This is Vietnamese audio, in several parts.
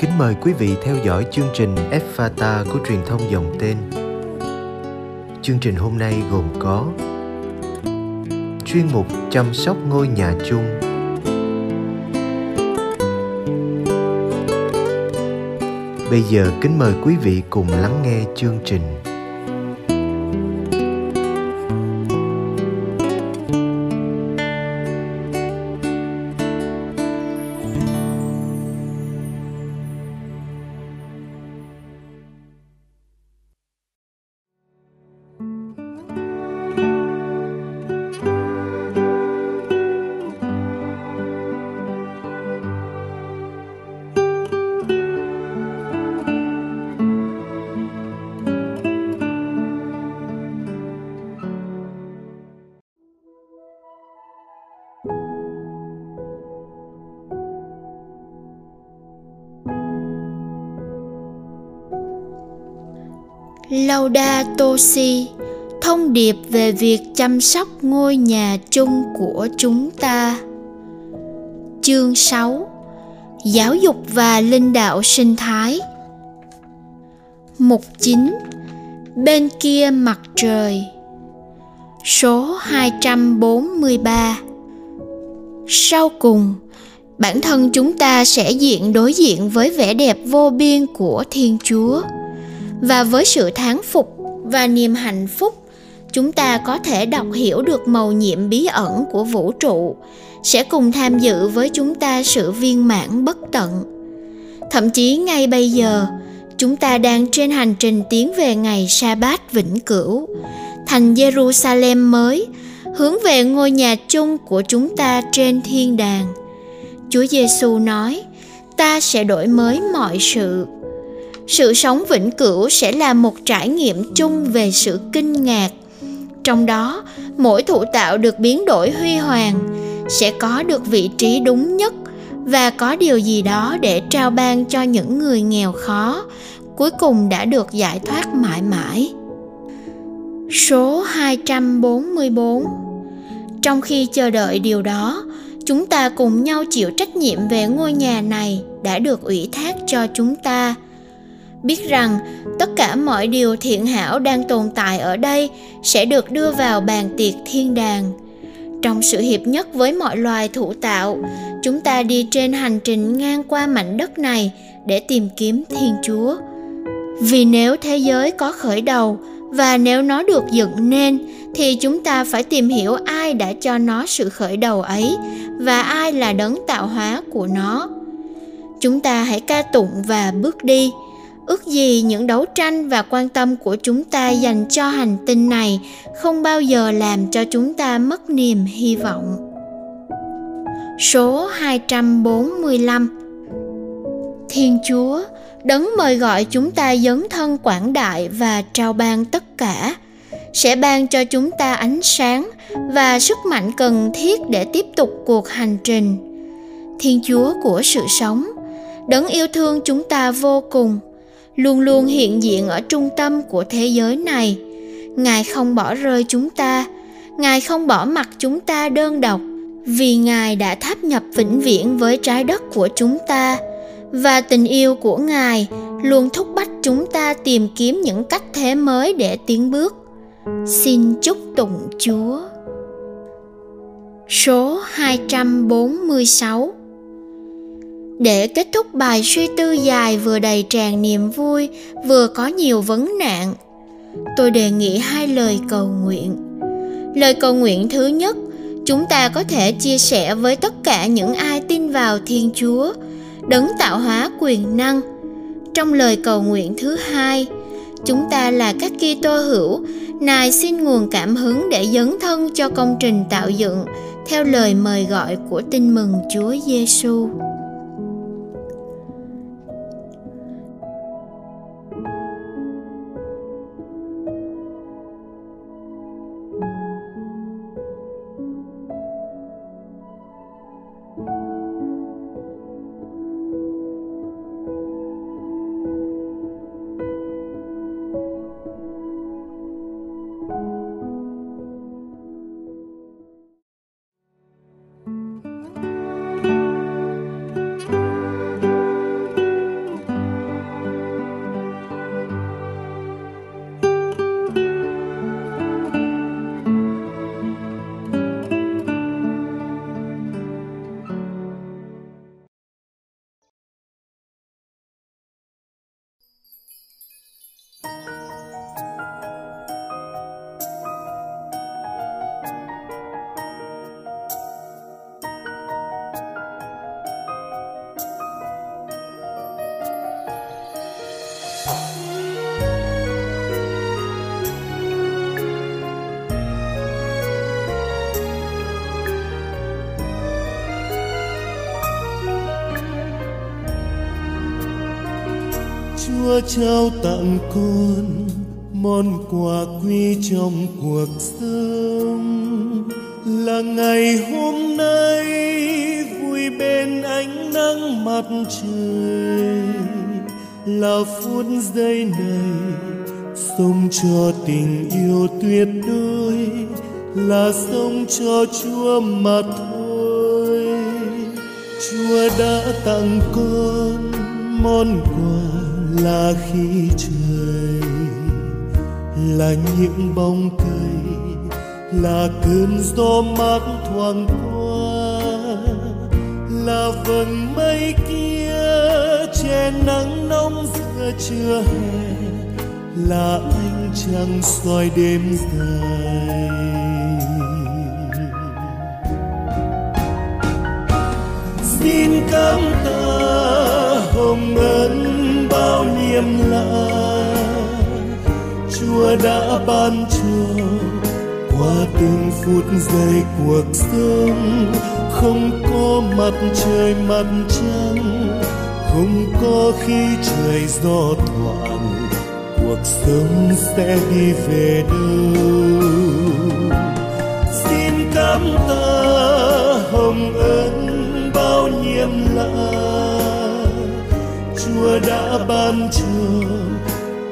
Kính mời quý vị theo dõi chương trình Effata của truyền thông dòng tên. Chương trình hôm nay gồm có chuyên mục chăm sóc ngôi nhà chung, bây giờ kính mời quý vị cùng lắng nghe chương trình. Laudato Si, thông điệp về việc chăm sóc ngôi nhà chung của chúng ta. Chương 6: Giáo dục và linh đạo sinh thái. Mục 9: Bên kia mặt trời. Số 243. Sau cùng, bản thân chúng ta sẽ đối diện với vẻ đẹp vô biên của Thiên Chúa. Và với sự thán phục và niềm hạnh phúc, chúng ta có thể đọc hiểu được mầu nhiệm bí ẩn của vũ trụ, sẽ cùng tham dự với chúng ta sự viên mãn bất tận. Thậm chí ngay bây giờ, chúng ta đang trên hành trình tiến về ngày Sa-bát vĩnh cửu, thành Jerusalem mới, hướng về ngôi nhà chung của chúng ta trên thiên đàng. Chúa Giêsu nói, ta sẽ đổi mới mọi sự. Sự sống vĩnh cửu sẽ là một trải nghiệm chung về sự kinh ngạc. Trong đó, mỗi thụ tạo được biến đổi huy hoàng, sẽ có được vị trí đúng nhất và có điều gì đó để trao ban cho những người nghèo khó, cuối cùng đã được giải thoát mãi mãi. Số 244. Trong khi chờ đợi điều đó, chúng ta cùng nhau chịu trách nhiệm về ngôi nhà này đã được ủy thác cho chúng ta. Biết rằng tất cả mọi điều thiện hảo đang tồn tại ở đây sẽ được đưa vào bàn tiệc thiên đàng. Trong sự hiệp nhất với mọi loài thụ tạo, chúng ta đi trên hành trình ngang qua mảnh đất này để tìm kiếm Thiên Chúa. Vì nếu thế giới có khởi đầu và nếu nó được dựng nên, thì chúng ta phải tìm hiểu ai đã cho nó sự khởi đầu ấy và ai là đấng tạo hóa của nó. Chúng ta hãy ca tụng và bước đi. Ước gì những đấu tranh và quan tâm của chúng ta dành cho hành tinh này không bao giờ làm cho chúng ta mất niềm hy vọng. Số 245. Thiên Chúa, đấng mời gọi chúng ta dấn thân quảng đại và trao ban tất cả, sẽ ban cho chúng ta ánh sáng và sức mạnh cần thiết để tiếp tục cuộc hành trình. Thiên Chúa của sự sống, đấng yêu thương chúng ta vô cùng, luôn luôn hiện diện ở trung tâm của thế giới này. Ngài không bỏ rơi chúng ta, Ngài không bỏ mặc chúng ta đơn độc, vì Ngài đã tháp nhập vĩnh viễn với trái đất của chúng ta, và tình yêu của Ngài luôn thúc bách chúng ta tìm kiếm những cách thế mới để tiến bước. Xin chúc tụng Chúa. Số 246. Để kết thúc bài suy tư dài vừa đầy tràn niềm vui, vừa có nhiều vấn nạn, tôi đề nghị 2 lời cầu nguyện. Lời cầu nguyện thứ nhất, chúng ta có thể chia sẻ với tất cả những ai tin vào Thiên Chúa, đấng tạo hóa quyền năng. Trong lời cầu nguyện thứ hai, chúng ta là các Kitô hữu, Ngài xin nguồn cảm hứng để dấn thân cho công trình tạo dựng theo lời mời gọi của Tin mừng Chúa Giêsu. Chúa trao tặng con món quà quý trong cuộc sống là ngày hôm nay vui bên ánh nắng mặt trời, là phút giây này sống cho tình yêu tuyệt đối, là sống cho Chúa mà thôi. Chúa đã tặng con món quà là khí trời, là những bóng cây, là cơn gió mát thoảng qua, là vầng mây kia che nắng nóng giữa trưa hè, là ánh trăng soi đêm dài. Xin cảm tạ hồng ân bao nhiêu là Chúa đã ban cho qua từng phút giây cuộc sống. Không có mặt trời mặt trăng, không có khí trời gió thoảng, cuộc sống sẽ đi về đâu. Xin cảm tạ hồng ân bao nhiêu là Chúa đã ban cho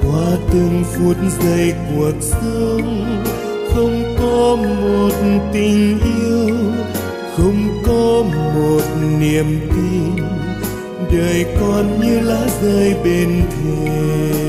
qua từng phút giây cuộc sống. Không có một tình yêu, không có một niềm tin, đời con như lá rơi bên thềm.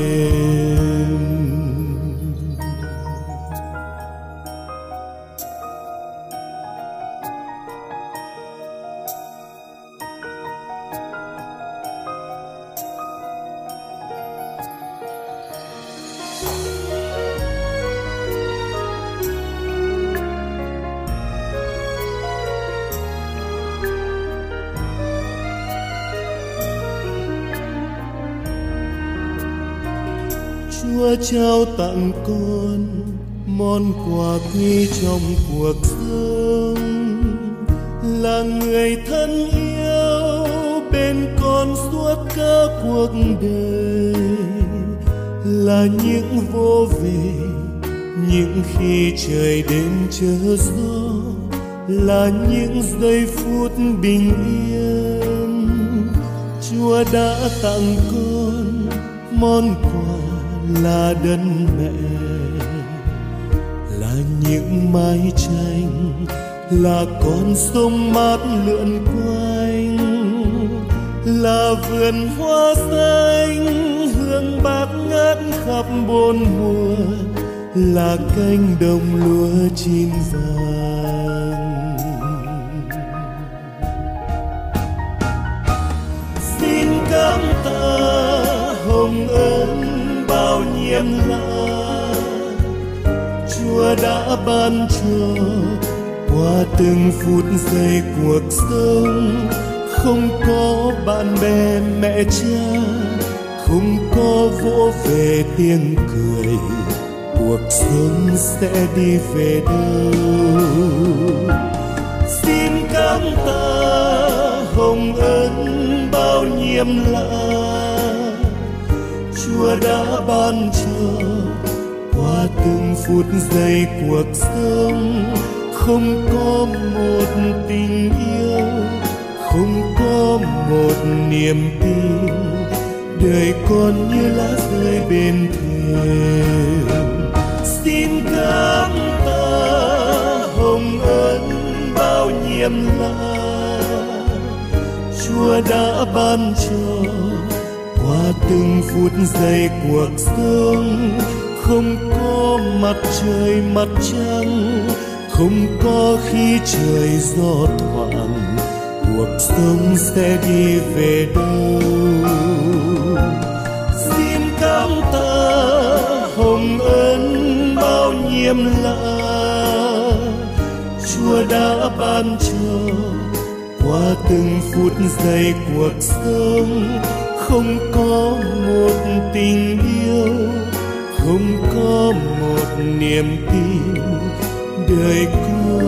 Chúa trao tặng con món quà quý trong cuộc sống là người thân yêu bên con suốt cả cuộc đời, là những vô về những khi trời đêm chớ gió, là những giây phút bình yên. Chúa đã tặng con món quà là đất mẹ, là những mái tranh, là con sông mát lượn quanh, là vườn hoa xanh hương bát ngát khắp bốn mùa, là cánh đồng lúa chín vàng. Xin cảm tạ hồng ân bao nhiêu là Chúa đã ban cho qua từng phút giây cuộc sống. Không có bạn bè mẹ cha, không có vỗ về tiếng cười, cuộc sống sẽ đi về đâu. Xin cảm tạ hồng ân bao nhiêu là Chúa đã ban cho qua từng phút giây cuộc sống. Không có một tình yêu, không có một niềm tin, đời con như lá rơi bên thềm. Xin cảm tạ hồng ân bao nhiêu là Chúa đã ban cho qua từng phút giây cuộc sống. Không có mặt trời mặt trăng, không có khí trời gió thoảng, cuộc sống sẽ đi về đâu. Xin cảm tạ hồng ân bao nhiêu là Chúa đã ban cho qua từng phút giây cuộc sống. Không có một tình yêu, không có một niềm tin, đời con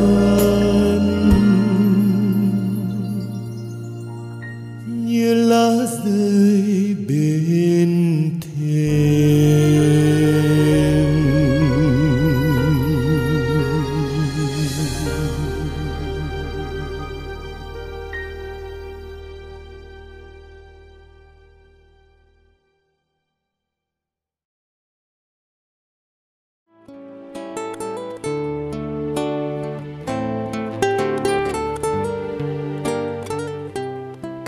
như lá rơi bên thềm.